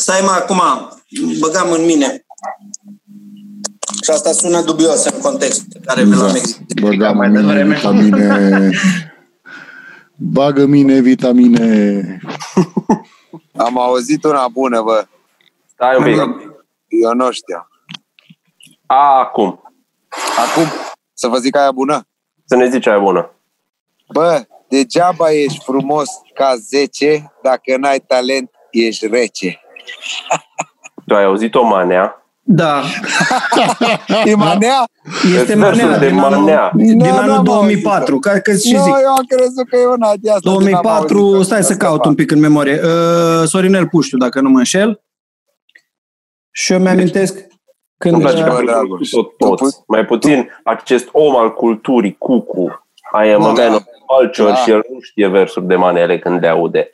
Stai mă, acum băgam în mine. Și asta sună dubios în contextul pe care exact. L-am explicat. Băgam mai devreme. Vitamine. Bagă mine vitamine. Am auzit una bună, bă. Stai un pic. Eu nu știam. Acum. Acum? Să vă zic aia bună? Să ne zici aia bună. Bă, degeaba ești frumos ca 10, dacă n-ai talent, ești rece. Tu ai auzit-o, Manea? Da. E Manea? Este Manea, din anul 2004. Ca că și zic. Eu am crezut că e una de asta. 2004, stai să caut un pic în memorie. Sorinel Puștiu, dacă nu mă înșel. Și eu mi-amintesc... Îmi place că toți. Mai puțin acest om al culturii, Cucu, I am a man of culture și el nu știe versuri de Manele când le aude.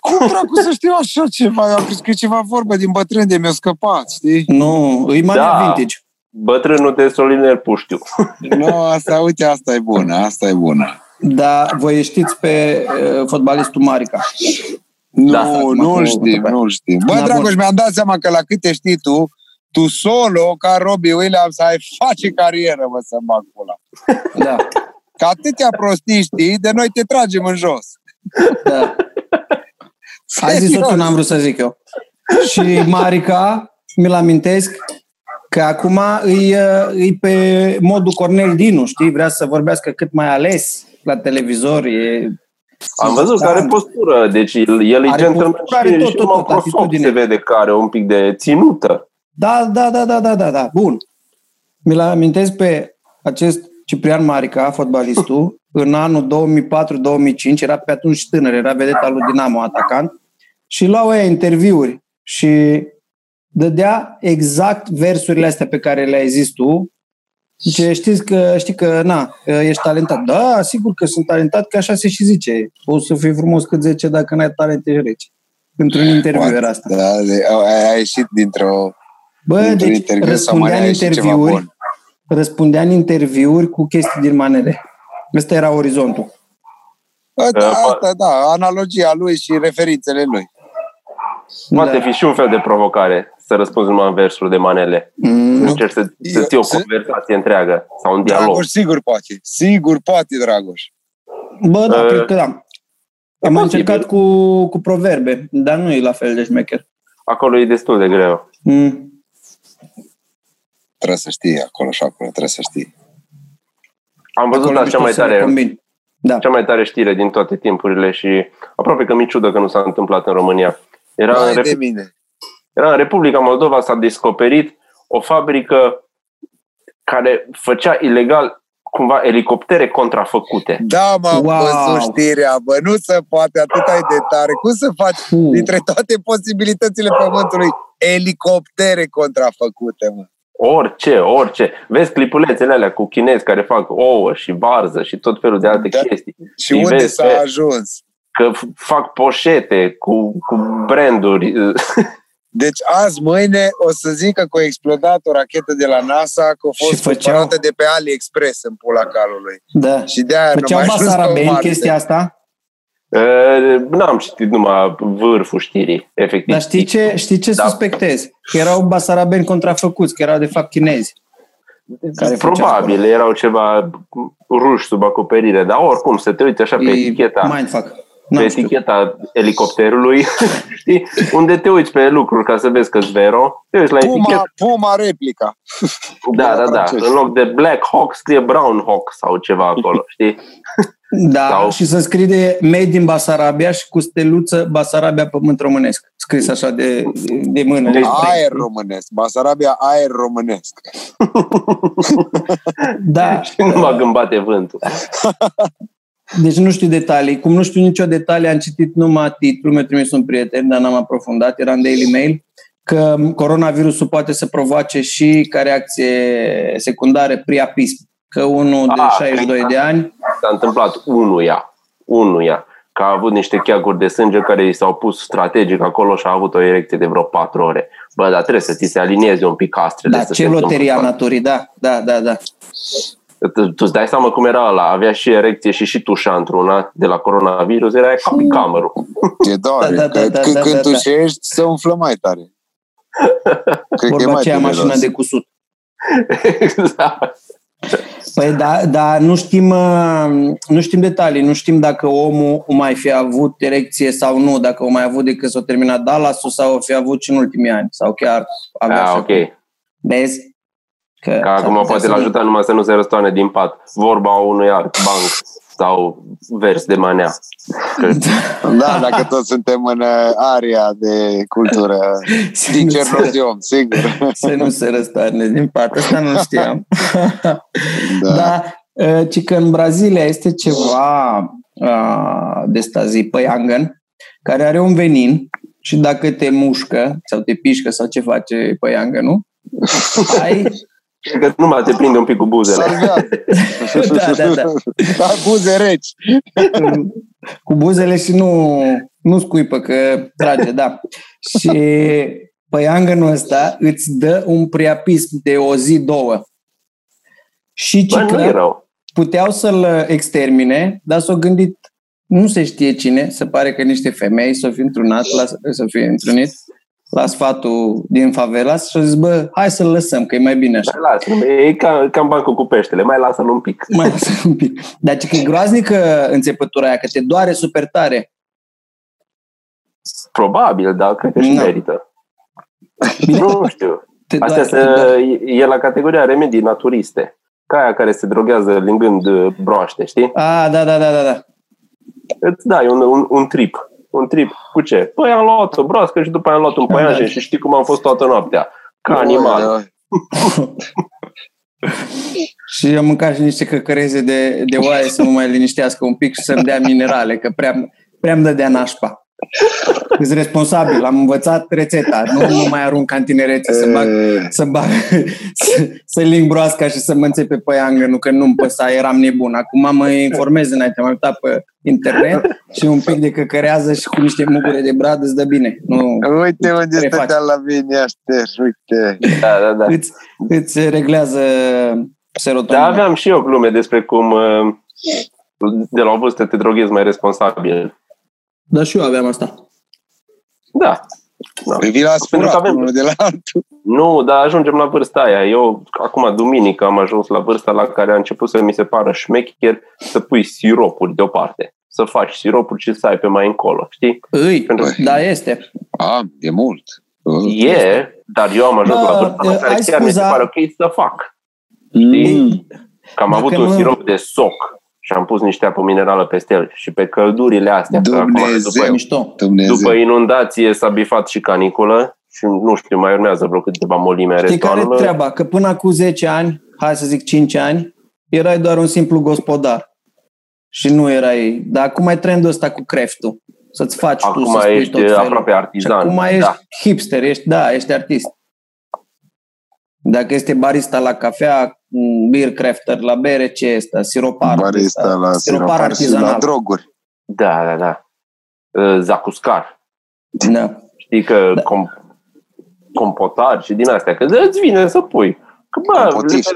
Cum dracu să știu așa ceva? Am crezut că e ceva vorbă din bătrân de mi-a scăpat, știi? Nu, îi Manea vintage. Bătrânul de Solinel Puștiu. Nu, asta, uite, asta e bună, asta e bună. Dar voi știți pe fotbalistul Marica. Nu-l știm, nu-l știm. Bă, Dragoș, mi-am dat seama că la câte știi tu, tu solo, ca Robbie Williams, ai face carieră, mă, să-mi bag pula. Da. Că atâtea prostii știi, de noi te tragem în jos. Da. Ai zis-o tu, n-am vrut să zic eu. Și Marica, mi-l amintesc, că acum îi pe modul Cornel Dinu, știi? Vrea să vorbească cât mai ales la televizor. Am văzut că are postură, deci el e gentleman și numai prosop se vede că are un pic de ținută. Da. Bun. Mi-l amintesc pe acest Ciprian Marica, fotbalistul, în anul 2004-2005, era pe atunci tânăr, era vedeta lui Dinamo, atacant, și luau aia interviuri și dădea exact versurile astea pe care le-ai zis tu. Zice, știi că, na, ești talentat. Da, sigur că sunt talentat, că așa se și zice. Poți să fii frumos cât 10, dacă n-ai talent, ești rece. Într-un interviu era asta. Da, a ieșit dintr-o... Bă, deci răspundea în interviuri cu chestii din Manele. Ăsta era orizontul. Da, analogia lui și referințele lui. Poate fi și un fel de provocare să răspunzi numai în versuri de Manele. Încerci să ții o conversație întreagă sau un dialog. Dragoș, sigur poate. Sigur poate, Dragoș. Bă, da, cred că da. Am încercat cu proverbe, dar nu e la fel de șmecher. Acolo e destul de greu. Trebuie să știi acolo și acolo, trebuie să știi. Am văzut acolo la cea mai tare știre din toate timpurile și aproape că mi-e ciudă că nu s-a întâmplat în România. Era în Republica Moldova, s-a descoperit o fabrică care făcea ilegal cumva elicoptere contrafăcute. Da, m-am văzut știrea, bă, nu se poate, atâta e de tare. Cum să faci dintre toate posibilitățile pământului elicoptere contrafăcute, mă? Orice. Vezi clipulețele alea cu chinezi care fac ouă și varză și tot felul de alte chestii. Și unde s-a ajuns? Că fac poșete cu branduri. Deci azi, mâine, o să zic că a explodat o rachetă de la NASA, că a fost cumpărată de pe AliExpress în pula calului. Da. Și de-aia făceau basarabeni chestia asta? N-am citit numai vârful știrii, efectiv. Dar știi ce suspectez? Că erau basarabeni contrafăcuți, că erau de fapt chinezi. Probabil, erau ceva ruși sub acoperire, dar oricum să te uiți așa pe eticheta. Mindfuck. Pe eticheta elicopterului, știi? Unde te uiți pe lucruri ca să vezi că-s vero, te uiți la eticheta. Puma replica. Da. În loc de Black Hawk scrie Brown Hawk sau ceva acolo, știi? Da, sau... și să scrie Made in Basarabia și cu steluță Basarabia Pământ Românesc. Scris așa de mână. Aer românesc. Basarabia aer românesc. Da. Și nu mă gâmbate vântul. Deci nu știu detalii. Cum nu știu nicio detalii, am citit numai titlul, mi-a trimis un prieten, dar n-am aprofundat, era în Daily Mail, că coronavirusul poate să provoace și ca reacție secundară priapism. Că unul de 62 de ani... S-a întâmplat unuia, că a avut niște cheacuri de sânge care i s-au pus strategic acolo și a avut o erecție de vreo 4 ore. Bă, dar trebuie să ți se alinieze un pic astrele. Da, ce loteria naturii, da. Tu îți dai seama cum era ăla, avea și erecție și tușa într-una de la coronavirus, era ca pe cameră. E doar, când tușești, se umflă mai tare. Vorba aceea, mașina de cusut. Exact. Păi da, dar nu știm detalii, nu știm dacă omul mai fi avut erecție sau nu, dacă o mai avut decât s-o terminat Dallas-ul sau o fi avut și în ultimii ani, sau chiar avea și ok. Vezi? Că acum poate l-ajuta numai să nu se răstoane din pat. Vorba unui banc sau vers de manea. Da, dacă toți suntem în area de cultură din Cernozion, sigur. Să nu se răstoarne din pat, asta nu știam. Dar ci că în Brazilia este ceva de stazi, păiangan, care are un venin și dacă te mușcă sau te pișcă sau ce face păianganul, că numai te prinde un pic cu buzele. Da. Buze reci. Cu buzele și nu scuipă, că trage, da. Și păiangănul ăsta îți dă un priapism de o zi, două. Și ciclă, puteau să-l extermine, dar s-au gândit, nu se știe cine, se pare că niște femei s-au fi întrunit la sfatul din favelas și au zis, bă, hai să-l lăsăm, că e mai bine așa. Mai lasă, e cam bancul cu peștele, mai lasă-l un pic. Dar ce că e groaznică înțepătura aia, că te doare super tare. Probabil, dar cred că și merită. Bine, nu știu. Astea e la categoria remedii naturiste. Ca aia care se drogează lingând broaște, știi? Ah, da. Îți dai un trip. Un trip. Cu ce? Păi am luat o broască și după aia am luat un păianjen și știi cum am fost toată noaptea. Ca animal. Și am mâncat și niște căcăreze de oaie să mă mai liniștească un pic și să-mi dea minerale, că prea îmi dădea nașpa. Ești responsabil, am învățat rețeta. Nu mai arunc ca în tinerețe să ling broasca și să mă înțep pe păiangănul, că nu-mi păsa, eram nebun. Acum mă informez înainte, m-am uitat pe internet și un pic de căcărează și cu niște mugure de brad îți dă bine. Nu, uite unde stătea la mine, uite. Da. Îți reglează serotonina. Da, aveam și eu glume despre cum de la o vârstă te droghezi mai responsabil. Dar și eu aveam asta. Da. Privi la spurat unul de la altul. Nu, dar ajungem la vârsta aia. Eu, acum, duminică, am ajuns la vârsta la care a început să mi se pară șmecher să pui siropuri deoparte. Să faci siropuri și să ai pe mai încolo, știi? Da, este. E mult. E, dar eu am ajuns la vârsta la care chiar mi se pare ok să fac. Știi? Că am avut un sirop de soc. Și am pus niște apă minerală peste el. Și pe căldurile astea, după inundație s-a bifat și caniculă. Și nu știu, mai urmează vreo câteva molime. Știi care e treaba? Că până cu 10 ani, hai să zic 5 ani, erai doar un simplu gospodar. Și nu erai... Dar acum e trendul ăsta cu creftul. Să-ți faci acum tu, să spui tot felul. Acum ești aproape artizan. Și acum ești hipster, ești artist. Dacă este barista la cafea, beer crafter la bere, ce este? Siropar artizanal. La droguri. Da. Zacuscar. Da. Știi că compotari și din astea. Că îți vine să pui. Că,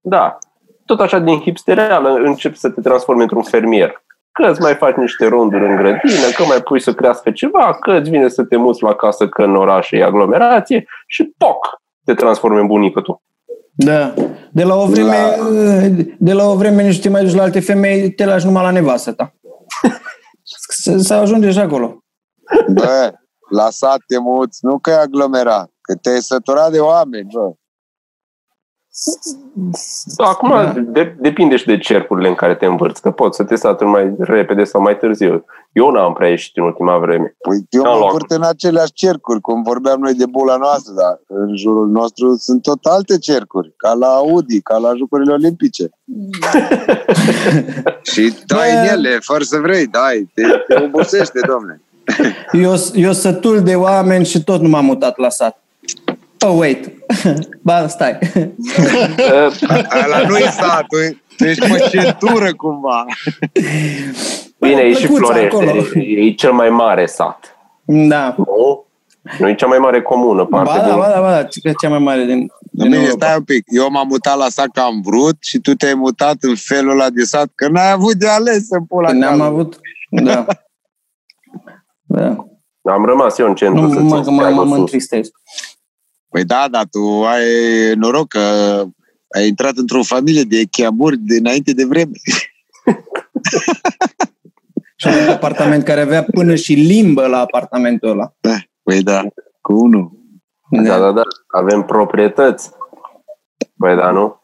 da. Tot așa din hipstereală începi să te transformi într-un fermier. Că îți mai faci niște ronduri în grădină, că mai pui să crească ceva, că îți vine să te muți la casă, că în oraș e aglomerație și poc! Te transformi în bunică tu. Da. De la o vreme nu știi, mai duci la alte femei, te lași numai la nevastă ta. Să ajunge și acolo. Bă, la sat te muți, nu că e aglomera, că te-ai săturat de oameni, bă. Acum depinde și de cercurile în care te învârți, că poți să te saturi mai repede sau mai târziu. Eu n-am prea ieșit în ultima vreme. Păi eu mă învârt în aceleași cercuri, cum vorbeam noi de boala noastră, dar în jurul nostru sunt tot alte cercuri, ca la Audi, ca la Jocurile Olimpice. Și dai în ele, fără să vrei, te obosește, domne. Eu sătul de oameni și tot nu m-am mutat la sat. Oh, wait. Ba, stai. La noi stat, tu ești pe centură cumva. Bine, e și Florești. E cel mai mare sat. Da. No? Nu e cea mai mare comună, parte din... Ba da, cea mai mare din Europa. Stai un pic, eu m-am mutat la sat că am vrut și tu te-ai mutat în felul ăla de sat, că n-ai avut de ales în pula. Că n-am avut, da. Da. Am rămas eu în centru. Nu, mă, că mă întristez. Păi da, dar tu ai noroc că ai intrat într-o familie de cheamuri dinainte de vreme. Și un apartament care avea până și limbă la apartamentul ăla. Da, păi da, cu unul. Da, avem proprietăți. Păi da, nu?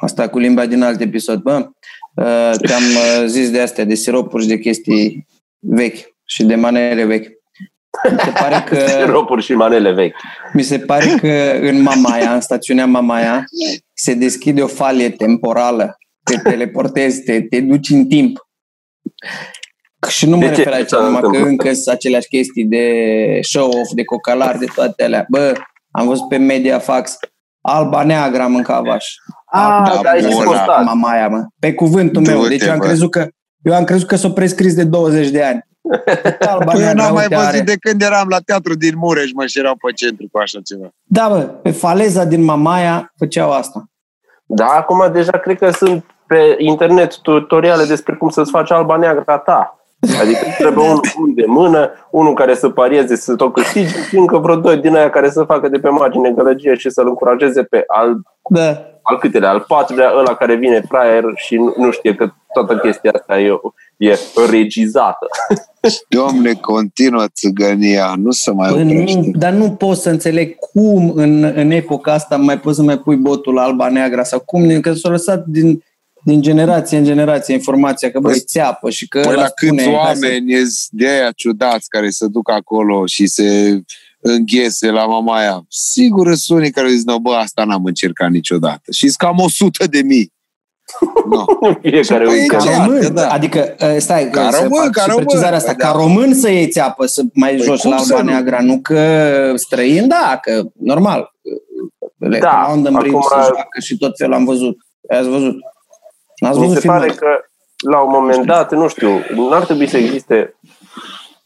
Asta cu limba din alt episod, bă. Că am zis de astea, de siropuri și de chestii vechi și de manele vechi. Mi se pare că... Siropuri și manele vechi. Mi se pare că în Mamaia, în stațiunea Mamaia, se deschide o falie temporală. Te teleportezi, te duci în timp. Și nu mă refer aici numai că încă sunt aceleași chestii de show-off, de cocalari, de toate alea. Bă, am văzut pe Mediafax Alba Neagra mânca vaș. Mamaia, mă. Pe cuvântul meu. Deci eu am crezut că s-o prescris de 20 de ani. Eu n-am mai văzut de când eram la teatru din Mureș, mă, și erau pe centru cu așa ceva. Da, bă, pe faleza din Mamaia făceau asta. Da, acum deja cred că sunt pe internet tutoriale despre cum să-ți faci alba neagră ta. Adică trebuie unul bun de mână, unul care să parieze, să tot câștigi, și încă vreo doi din aia care să facă de pe margine gălăgie și să-l încurajeze pe al patrulea, ăla care vine fraier și nu știe că toată chestia asta e regizată. Dom'le, continuă țigănia, nu se mai oprește. Dar nu pot să înțeleg cum în epoca asta mai poți să mai pui botul la alba neagră sau cum, că s-a lăsat din generație în generație informația că băi țeapă și că... Păi la câți oameni de aia ciudați care se duc acolo și se înghese la Mamaia? Sigur sunt unii care zic, bă, asta n-am încercat niciodată. Și-s cam 100.000. No. Adică, stai, ca precizarea asta, ca român să iei țeapă, să mai joci la alba neagră, nu că străin, da, că normal. Da, acum... Și tot felul am văzut. Ați văzut. Mi se pare că, la un moment dat, nu știu, n-ar trebui să existe,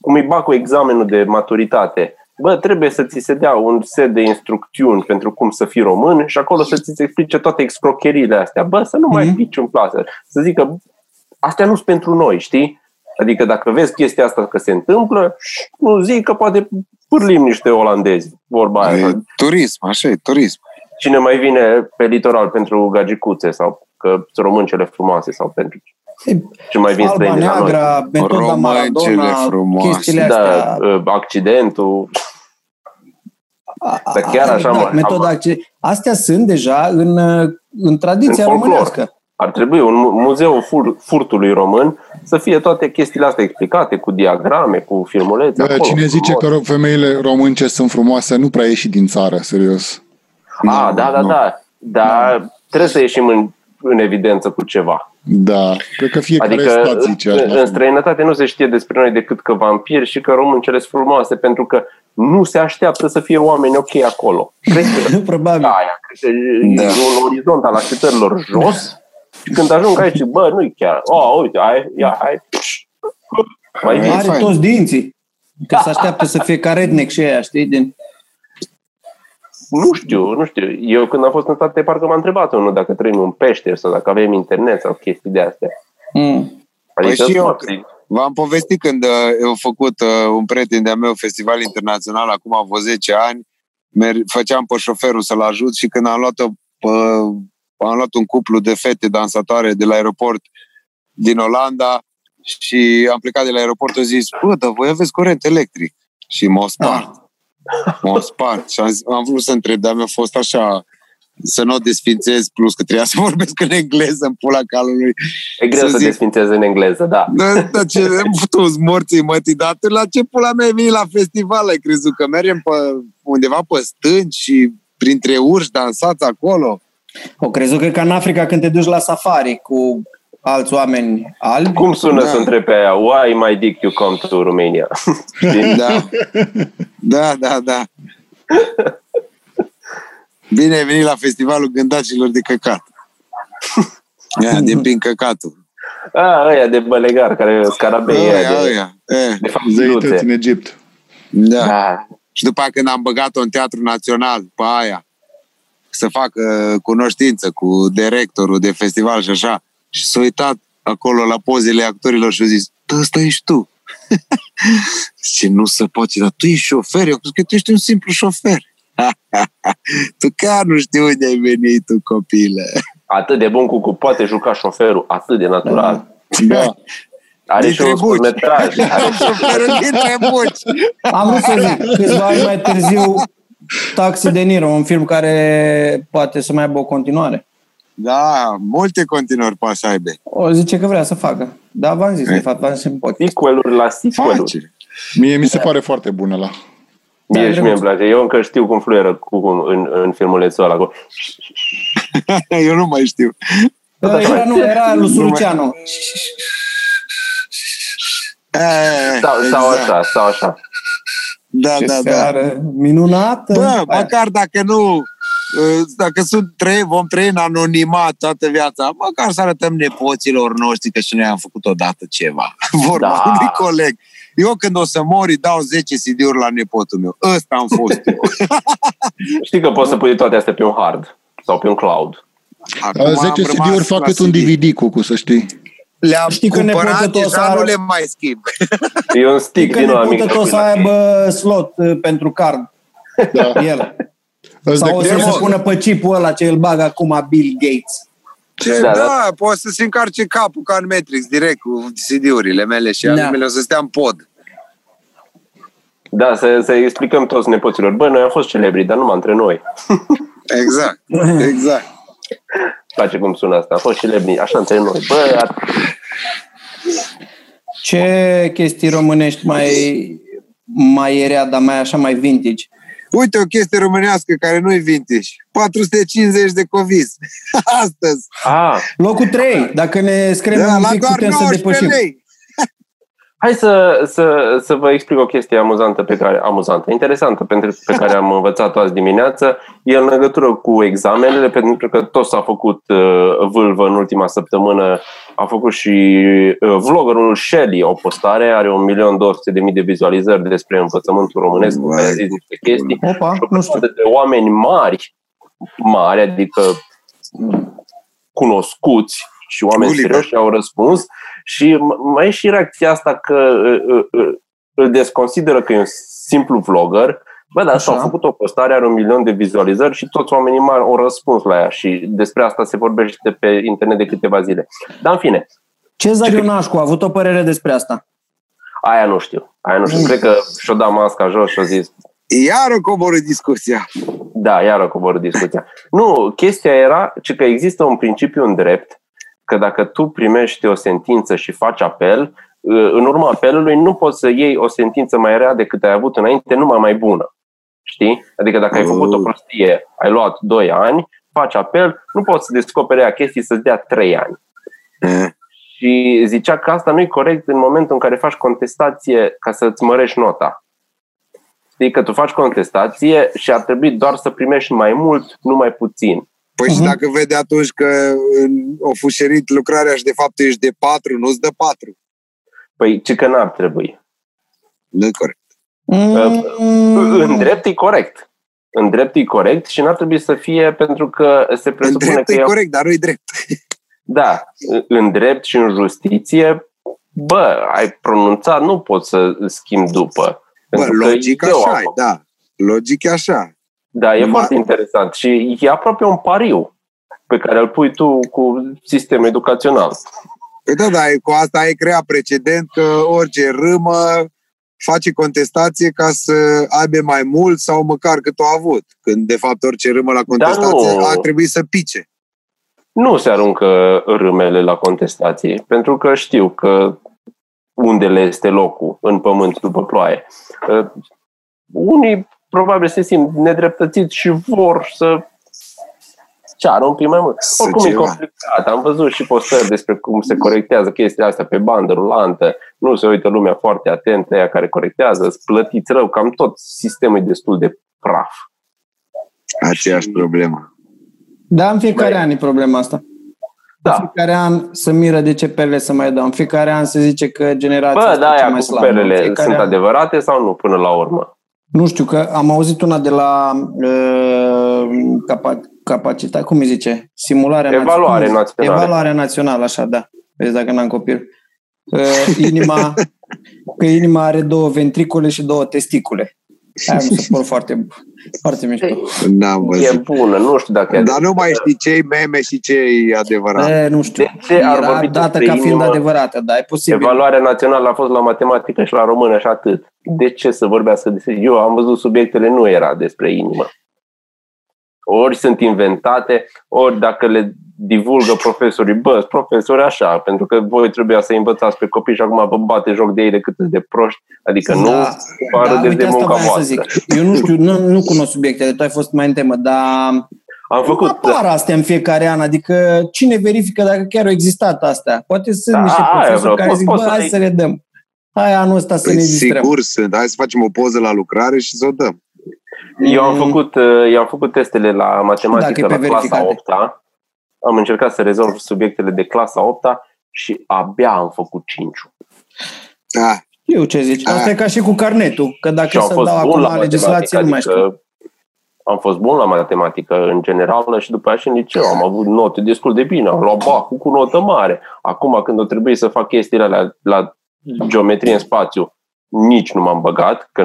cum îi bag cu examenul de maturitate, bă, trebuie să ți se dea un set de instrucțiuni pentru cum să fii român și acolo să ți se explice toate excrocheriile astea. Bă, să nu mai pici un plaser. Să zică, astea nu sunt pentru noi, știi? Adică dacă vezi chestia asta că se întâmplă, nu zic că poate pârlim niște olandezi, vorba aia. E turism, așa e, turism. Cine mai vine pe litoral pentru gagicuțe sau... că sunt româncele frumoase sau pentru ce mai vin străini la noi. Româncele frumoase. Da, accidentul. Dar chiar așa, mă. Astea sunt deja în tradiția românească. Ar trebui un muzeu furtului român să fie toate chestiile astea explicate, cu diagrame, cu filmulețe. Acolo, cine zice că femeile românce sunt frumoase, nu prea ieși din țară, serios. Da. Dar trebuie să ieșim în evidență cu ceva. Da, cred că fiecare stat zice așa. În străinătate nu se știe despre noi decât că vampiri și că româncele sunt frumoase, pentru că nu se așteaptă să fie oameni ok acolo. Probabil. Da. E un orizont al așteptărilor jos și când ajung aici, bă, nu-i chiar. Uite, hai. Are toți dinții. Că se așteaptă să fie caretnec și aia, știi? Nu știu. Eu când am fost în state, parcă m-a întrebat unul dacă trăim în peșteri sau dacă avem internet sau chestii de astea. Adică păi și eu v-am povestit când eu făcut un prieten de-a meu festival internațional, acum vreo 10 ani, făceam pe șoferul să-l ajut și când am luat un cuplu de fete dansatoare de la aeroport din Olanda și am plecat de la aeroport, au zis, bă, dar voi aveți curent electric. Și m-au spart. M-am spart și am vrut să întreb, dar mi-a fost așa să nu o desfințez, plus că trebuia să vorbesc în engleză, în pula calului. E greu să desfințez în engleză, da. Dar ce tu-s morții mătii, dar la ce pula mea ai venit la festival? Ai crezut că mergem undeva pe stânci și printre urși dansați acolo? O crezut că ca în Africa când te duci la safari cu alți oameni albi. Cum sună să întreb pe aia? Why my dick you come to Romania? Da. Bine ai venit la festivalul gândacilor de căcat. Ia, de prin căcatul. Ăia de bălegar, care scarabei. De fapt, zeități în Egipt. Da. Da. Și după aia când am băgat-o în Teatrul Național, pe aia, să facă cunoștință cu directorul de festival și așa, și s-a uitat acolo la pozele actorilor și a zis, ăsta ești tu. Și nu se poate, dar tu ești șofer? Eu cred că tu ești un simplu șofer. Tu chiar nu știu unde ai venit, tu copilă. Atât de bun cu poate juca șoferul, atât de natural. Da. Are și un scurtmetraj. Are șoferul dintre buci. Am vrut să zic, câțiva ani mai târziu, Taxi de Niro, un film care poate să mai aibă o continuare. Da, multe continuări poate să aibă. O zice că vrea să facă. Da, v-am zis, de fapt, v-am zis în podcast. Sequel-uri la sequel-uri. Mie mi se pare foarte bună la... Mie și mie îmi place. Eu încă știu cum fluieră în filmulețul ăla. Eu nu mai știu. Era Lusuruceanu. Sau așa. Da. Minunată. Bă, măcar dacă vom trăi în anonimat toată viața, măcar să arătăm nepoților noștri că și noi am făcut odată ceva. Vorba unui coleg. Eu când o să mori, dau 10 CD-uri la nepotul meu. Ăsta am fost eu. Știi că poți să pui toate astea pe un hard sau pe un cloud. Acum 10 CD-uri fac cât un DVD, Cucu, să știi. Le-am cumpărat, deja nu le mai schimb. E un stick din ăla mic. Că nepotul o să aibă slot pentru card. Da. El. Sau o să se pună pe chipul ăla ce îl bagă acum Bill Gates. Da, poți să-ți încarce capul ca în Matrix, direct cu CD-urile mele și ale mele o să stea în pod. Da, să explicăm toți nepoților. Bă, noi am fost celebri, dar numai între noi. Exact. Îți place cum sună asta. Am fost celebri, așa între noi. Bă, ce chestii românești mai era, dar mai așa, mai vintage? Uite o chestie românească care nu-i vintage. 450 de covis. Astăzi. Locul 3. Dacă ne scremăm un pic, putem să depășim. Lei. Hai să vă explic o chestie amuzantă, interesantă, pe care am învățat-o azi dimineață. E în legătură cu examenele, pentru că tot s-a făcut vâlvă în ultima săptămână. A făcut și vloggerul Shelly o postare, are 1.200.000 de vizualizări despre învățământul românesc, care a zis niște chestii. Opa, și o perioadă de oameni mari, adică cunoscuți și oameni serioși au răspuns. Și mai e și reacția asta că îl desconsideră că e un simplu vlogger. Bă, dar și-au făcut o postare, are 1 milion de vizualizări și toți oamenii mari au răspuns la ea. Și despre asta se vorbește pe internet de câteva zile. Dar în fine. Cezar Ionașcu a avut o părere despre asta? Aia nu știu. Cred că și-o da masca jos și-o zis... Iară coboră discuția. Da, iară coboră discuția. Nu, chestia era că există un principiu în drept că dacă tu primești o sentință și faci apel, în urma apelului nu poți să iei o sentință mai rea decât ai avut înainte, numai mai bună. Știi? Adică dacă ai făcut o prostie, ai luat 2 ani, faci apel, nu poți să descoperi a chestii să-ți dea 3 ani. Și zicea că asta nu-i corect în momentul în care faci contestație ca să-ți mărești nota. Știi? Că tu faci contestație și ar trebui doar să primești mai mult, nu mai puțin. Păi și dacă vede atunci că o fușerit lucrarea și de fapt ești de 4, nu-ți dă 4. Păi, ci că n-ar trebui. Nu-i corect. În drept e corect. În drept e corect și n-ar trebui să fie pentru că se presupune că... În drept e corect, dar nu-i drept. Da. În drept și în justiție, bă, ai pronunțat, nu poți să schimbi după. Bă, logic așa e, da. Logic e așa. Da, e foarte interesant și e aproape un pariu pe care îl pui tu cu sistemul educațional. Păi da, dar cu asta ai creat precedent că orice râmă face contestație ca să aibă mai mult sau măcar cât o a avut. Când de fapt orice râmă la contestație ar trebui să pice. Nu se aruncă râmele la contestație, pentru că știu că unde le este locul în pământ după ploaie. Unii probabil se simt nedreptățiți și vor să ceară un pic mai mult. Oricum e complicat. Am văzut și postări despre cum se corectează chestia asta pe bandă rulantă. Nu se uită lumea foarte atentă, aia care corectează. Îți plătiți rău, cam tot sistemul e destul de praf. Aceeași problemă. Da, în fiecare an e problema asta. Da. Fiecare an să miră de ce perle să mai dau. În fiecare an se zice că generația este cea mai slabă. Perlele sunt adevărate sau nu până la urmă? Nu știu, că am auzit una de la capacitate, cum îi zice? Evaluare națională. Evaluarea națională, așa, da. Vezi dacă n-am copil. Că inima are 2 ventricule și 2 testicule. Aia mi se pare foarte, foarte mișto. E bună, nu știu dacă e. Dar nu mai știi ce-i meme și ce-i adevărat. Nu știu. Era dată ca fiind adevărată, dar e posibil. Evaluarea națională a fost la matematică și la română și atât. De ce să vorbească despre... Eu am văzut subiectele, nu era despre inimă. Ori sunt inventate, ori dacă le divulgă profesorii, profesori așa, pentru că voi trebuia să învățați pe copii și acum vă bate joc de ei de cât de proști, adică nu pară de munca voastră. Eu nu știu, nu cunosc subiectele, tu ai fost mai în temă, dar am făcut apar astea în fiecare an, adică cine verifică dacă chiar au existat astea? Poate sunt niște profesori care zic, hai să le dăm. Hai anul ăsta să ne distrăm. Sigur sunt, hai să facem o poză la lucrare și să o dăm. Eu am făcut testele la matematică la clasa 8-a. Am încercat să rezolv subiectele de clasa 8-a și abia am făcut 5-ul. Eu ce zici? Asta e ca și cu carnetul, că dacă să dau acum la legislație, nu mai știu. Am fost bun la matematică în general și după aia și în liceu. Am avut note destul de bine, am luat bacul cu notă mare. Acum când o trebuie să fac chestiile alea la geometrie în spațiu, nici nu m-am băgat, că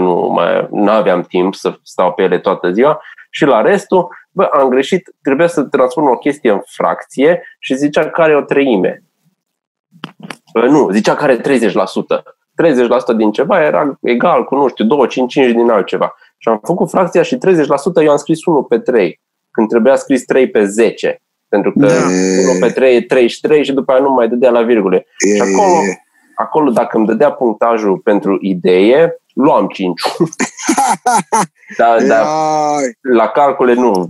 nu aveam timp să stau pe ele toată ziua. Și la restul, am greșit, trebuia să transform o chestie în fracție și zicea care e o treime. Zicea care e 30%. 30% din ceva era egal cu, 2,55 din altceva. Și am făcut fracția și 30% eu am scris 1/3, când trebuia scris 3/10, pentru că 1/3 e 33 și după aia nu mai dădea la virgule. Și acolo, dacă îmi dădea punctajul pentru idee, luam 5. Dar la calcule nu.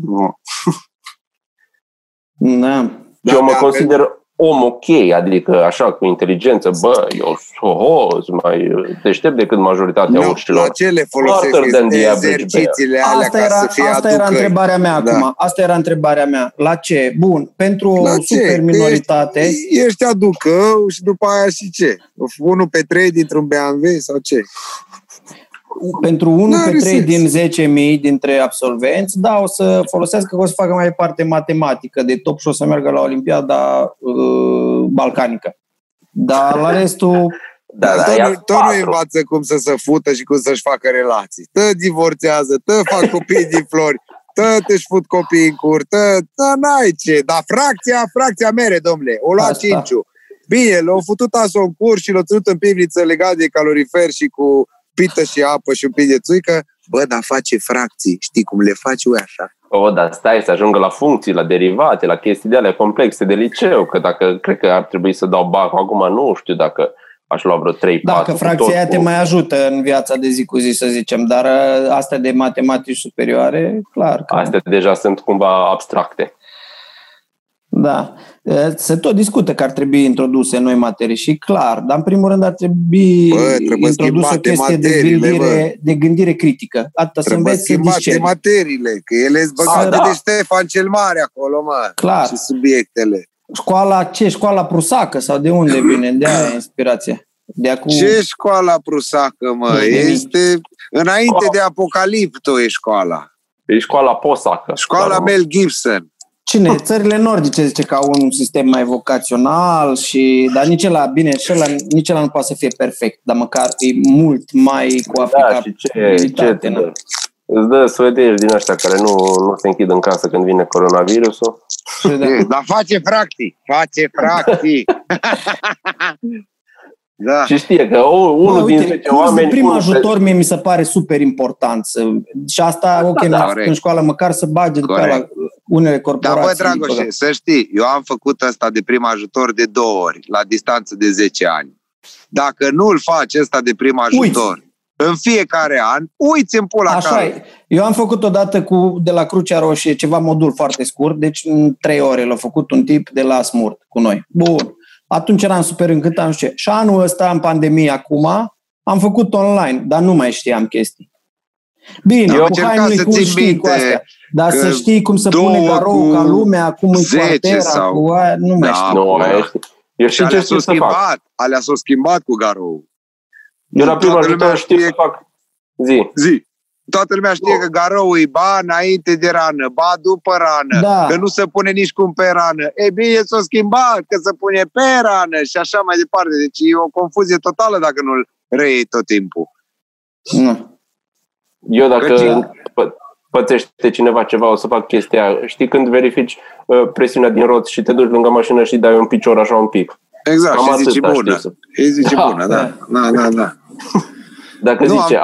Eu mă consider om ok, adică așa, cu inteligență. Eu sunt mai deștept decât majoritatea oșilor. La ce le folosesc exercițiile alea ca să fie aducă? Asta era întrebarea mea acum. Asta era întrebarea mea. La ce? Bun, pentru o super minoritate... Ești aducă și după aia și ce? 1/3 dintr-un BMW sau ce? Pentru 1/3 din 10.000 dintre absolvenți, o să folosească, că o să facă mai departe matematică de top și o să meargă la Olimpiada balcanică. Dar la restul... tot nu învață cum să se fută și cum să-și facă relații. Tă divorțează, tă fac copii din flori, tă te-și fut copii în cur, tă n-ai ce. Dar fracția mere, domnule, o lua 5-ul. Bine, l-au futut aso în cur și l-au ținut în pivniță legat de calorifer și cu pită și apă și un pic de țuică, dar face fracții. Știi cum le faci, așa. Dar stai să ajungă la funcții, la derivate, la chestii de alea complexe de liceu, că dacă, cred că ar trebui să dau bacul, acum nu știu dacă aș lua vreo 3-4. Dacă fracția aia te mai ajută în viața de zi cu zi, să zicem, dar astea de matematici superioare, clar. Astea deja sunt cumva abstracte. Da. Se tot discută că ar trebui introduse noi materii și clar, dar în primul rând ar trebui introdusă o chestie de gândire critică. Atâta să înveți să discerni materiile, că ele sunt băgate de Ștefan cel Mare acolo, clar. Și subiectele. Școala prusacă sau de unde vine? De aia inspirația. Ce școala prusacă, este înainte de Apocalipto e școala. E școala posacă. Școala Mel Gibson. Cine? Țările nordice zice că au un sistem mai vocațional, dar nici ăla nu poate să fie perfect, dar măcar e mult mai cu aplicabilitate. Îți dă suedești din ăștia care nu se închid în casă când vine coronavirusul. Dar face practic! Da. Și știe că unul din oameni... Primul ajutor mie mi se pare super important. Și asta, în școală măcar să bage după la unele corporații. Dar Dragoșe, să știi, eu am făcut asta de prim ajutor de 2 ori, la distanță de 10 ani. Dacă nu-l faci ăsta de prim ajutor, în fiecare an, uiți în pula care. Eu am făcut odată de la Crucea Roșie ceva modul foarte scurt, deci în 3 ore l-a făcut un tip de la Smurt cu noi. Bun. Atunci eram super încântat, nu știu ce. Și anul ăsta, în pandemie, acum, am făcut online, dar nu mai știam chestii. Bine, eu cu hainele, cum știi cu astea. Dar să știi cum să pune garou ca lumea, cum e quartera, sau... cu aia, nu mai știu. Nu, eu știu ce să fac. Alea s-au schimbat cu garou. Eu la prima lumea știu să fac. Zi. Toată lumea știe că garou e ba înainte de rană, ba după rană, da. Că nu se pune nici cum pe rană. E bine, s-o schimbat, că se pune pe rană și așa mai departe. Deci e o confuzie totală dacă nu-l reiei tot timpul. Mm. Eu dacă pățește cineva ceva, o să fac chestia. Știi când verifici presiunea din roți și te duci lângă mașină și dai un picior așa un pic. Exact, cam și zici bună. Da. Dacă nu, zice,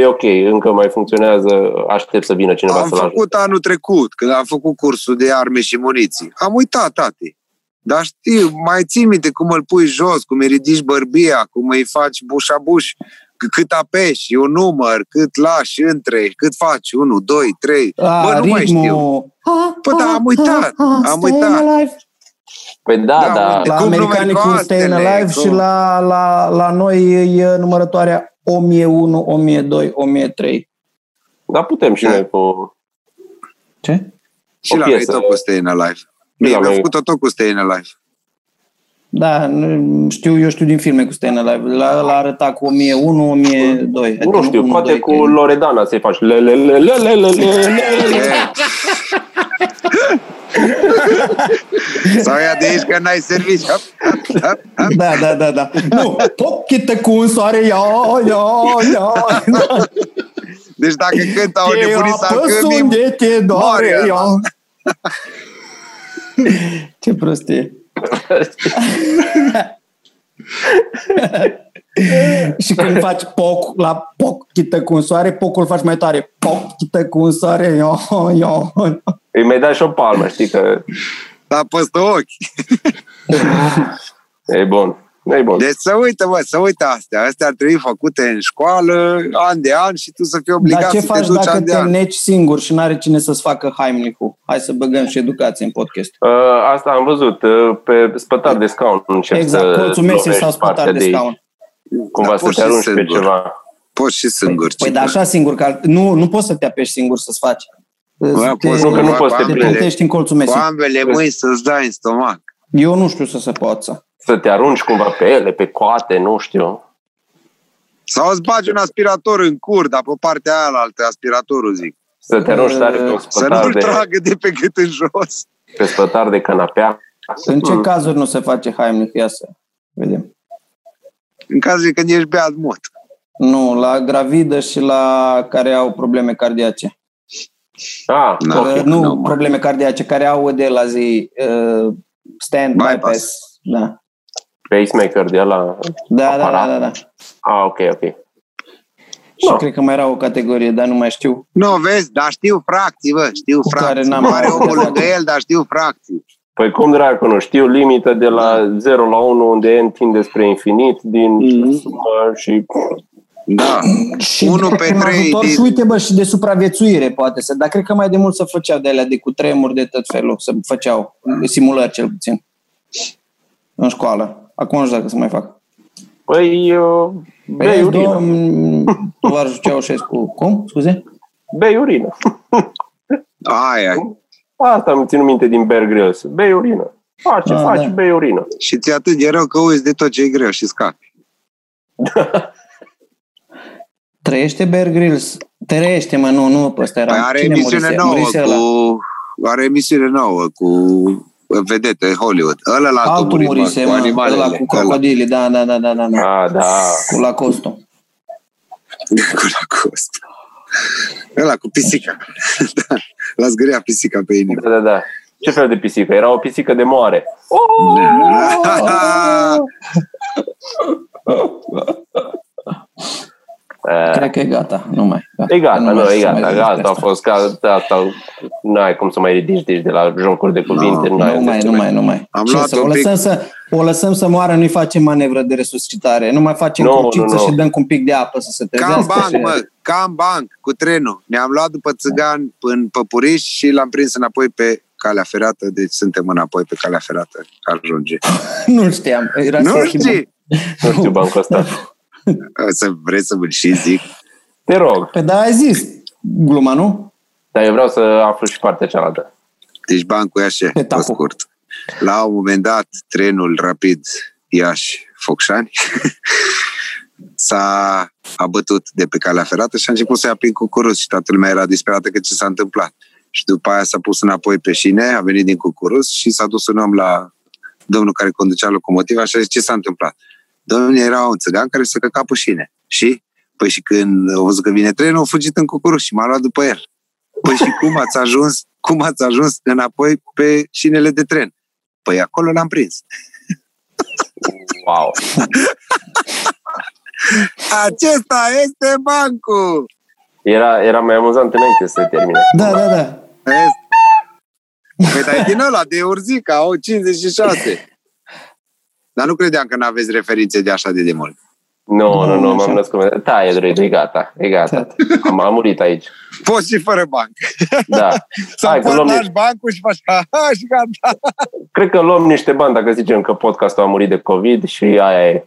e ok, încă mai funcționează, aștept să vină cineva să-l ajute. Am făcut anul trecut, când am făcut cursul de arme și muniții. Am uitat, tati. Dar știu, mai ții minte cum îl pui jos, cum îi ridici bărbia, cum îi faci bușa-buș, cât apeși, un număr, cât lași între, cât faci, 1, 2, 3. Bă, nu mai știu. Păi da, am uitat. Păi da. La americanicul Stay Alive și la noi e numărătoarea 1001, 1002, 1003. Dar putem și noi cu... Ce? Și la noi tot cu Stayin' Alive. Mi-am făcut-o tot cu Stayin' Alive. Da, eu știu din filme cu Stayin' Alive. L-a arătat cu 1001, 1002. Nu știu, poate cu Loredana să-i faci. Sau ia de aici că n-ai servici. Da. Nu, pochită cu un soare, ia. Deci dacă cântau nebunii sau câmbim, doare, ia. Ce prostie. Și când faci poc, la pochită cu un soare, pocul faci mai tare. Pochită cu un soare, ia. Îi mai dai și o palmă, știi că... Da, păstă ochi. E bun. Deci să uită astea. Astea ar trebui făcute în școală, an de an, și tu să fii obligat să te duci. Dar ce faci dacă te neci singur și n-are cine să-ți facă haimnicul? Hai să băgăm și educație în podcast. Asta am văzut. Pe spătar de scaun. Exact, colțul mesei sau spătar de scaun. Cumva să te arunci pe ceva. Poți și singur. Păi dar așa singur, că nu poți să te apeși singur să-ți faci. Te plântești în colțul mesei. Cu ambele mâini să-ți dai în stomac. Eu nu știu să poată. Să te arunci cumva pe ele, pe coate, nu știu. Sau îți bagi un aspirator în cur, dar pe partea aia altă, aspiratorul, zic. Să te arunci tare pe un spătar. Să nu-l tragă de pe gât în jos. Pe spătar de canapea. În ce cazuri nu se face haimnic? Ia să vedem. În cazul când ești beat mult. Nu, la gravidă și la care au probleme cardiace. Probleme cardiace, care au de la zi stand bypass. Da. Pacemaker de la aparat. Da. Ok. Și cred că mai era o categorie, dar nu mai știu. Nu, vezi, dar știu fracții, bă. Știu fracții. Care n-am are omul lângă el, dar știu fracții. Păi cum dracu, nu știu limită de la 0 la 1, unde n tinde spre infinit, din sumă și... Da. Și 1 pe 3 din... Uite, bă, și de supraviețuire poate să, dar cred că mai de mult să făceau de alea de cutremuri de tot felul, să făceau simulări cel puțin în școală. Acum nu știu dacă să mai fac. Păi eu bei urină. Tovarășul Ceaușescu. Cum? Scuze? Bei urină. Aia. Asta am ținut minte din Bear Grylls. Bei urină. Faci, bei urină. Și ți-e atât de rău că uiți de tot ce e greu și scapi. Trăiește Bear Grylls. Trăiește, mă, nu, ăsta era. Păi are emisiune nouă cu vedete Hollywood. Ăla la altul murise, cu animalele. Ăla cu crocodilii, da. Cu Lacoste. Ăla cu pisica. Da. L-a zgâriat pisica pe inimă. Da. Ce fel de pisică? Era o pisică de moare. Cred că e gata, nu mai. E gata. A fost gata, nu ai cum să mai ridici de la jocuri de cuvinte. Nu mai. O lăsăm să moară, nu-i facem manevră de resuscitare, nu mai facem cuciță și dăm cu un pic de apă să se trezească. Cam banc, cu trenul. Ne-am luat după țigan în Păpuriș și l-am prins înapoi pe calea ferată, deci suntem înapoi pe calea ferată. Ajunge. Nu știam. Nu știu bancul ăsta. Să vrei să mă și zic Te rog. Păi da, ai zis gluma, nu? Dar eu vreau să aflu și partea cealaltă. Deci bancul e așa, pe scurt. La un moment dat, trenul rapid Iași-Focșani s-a abătut de pe calea ferată și a început să-i aprind cucuruz și toată lumea era disperată că ce s-a întâmplat. Și după aia s-a pus înapoi pe șine, a venit din cucuruz și s-a dus un om la domnul care conducea locomotiva și a zis ce s-a întâmplat. Domnul era un țăgan care se căca pe șine. Și? Păi și când au văzut că vine trenul, au fugit în cucuruz și m-a luat după el. Păi și cum ați ajuns înapoi pe șinele de tren? Păi acolo l-am prins. Wow! Acesta este bancul! Era mai amuzant înainte să termine. Da. Păi dar din ăla de Urzica, o 56. Dar nu credeam că n-aveți referințe de așa de demult. Nu, m-am născut. Da, e drept, e gata. Am murit aici. Poți și fără banc. Da. Să poți lași bancul și faci și gata. Cred că luăm niște bani dacă zicem că podcastul a murit de COVID și aia e.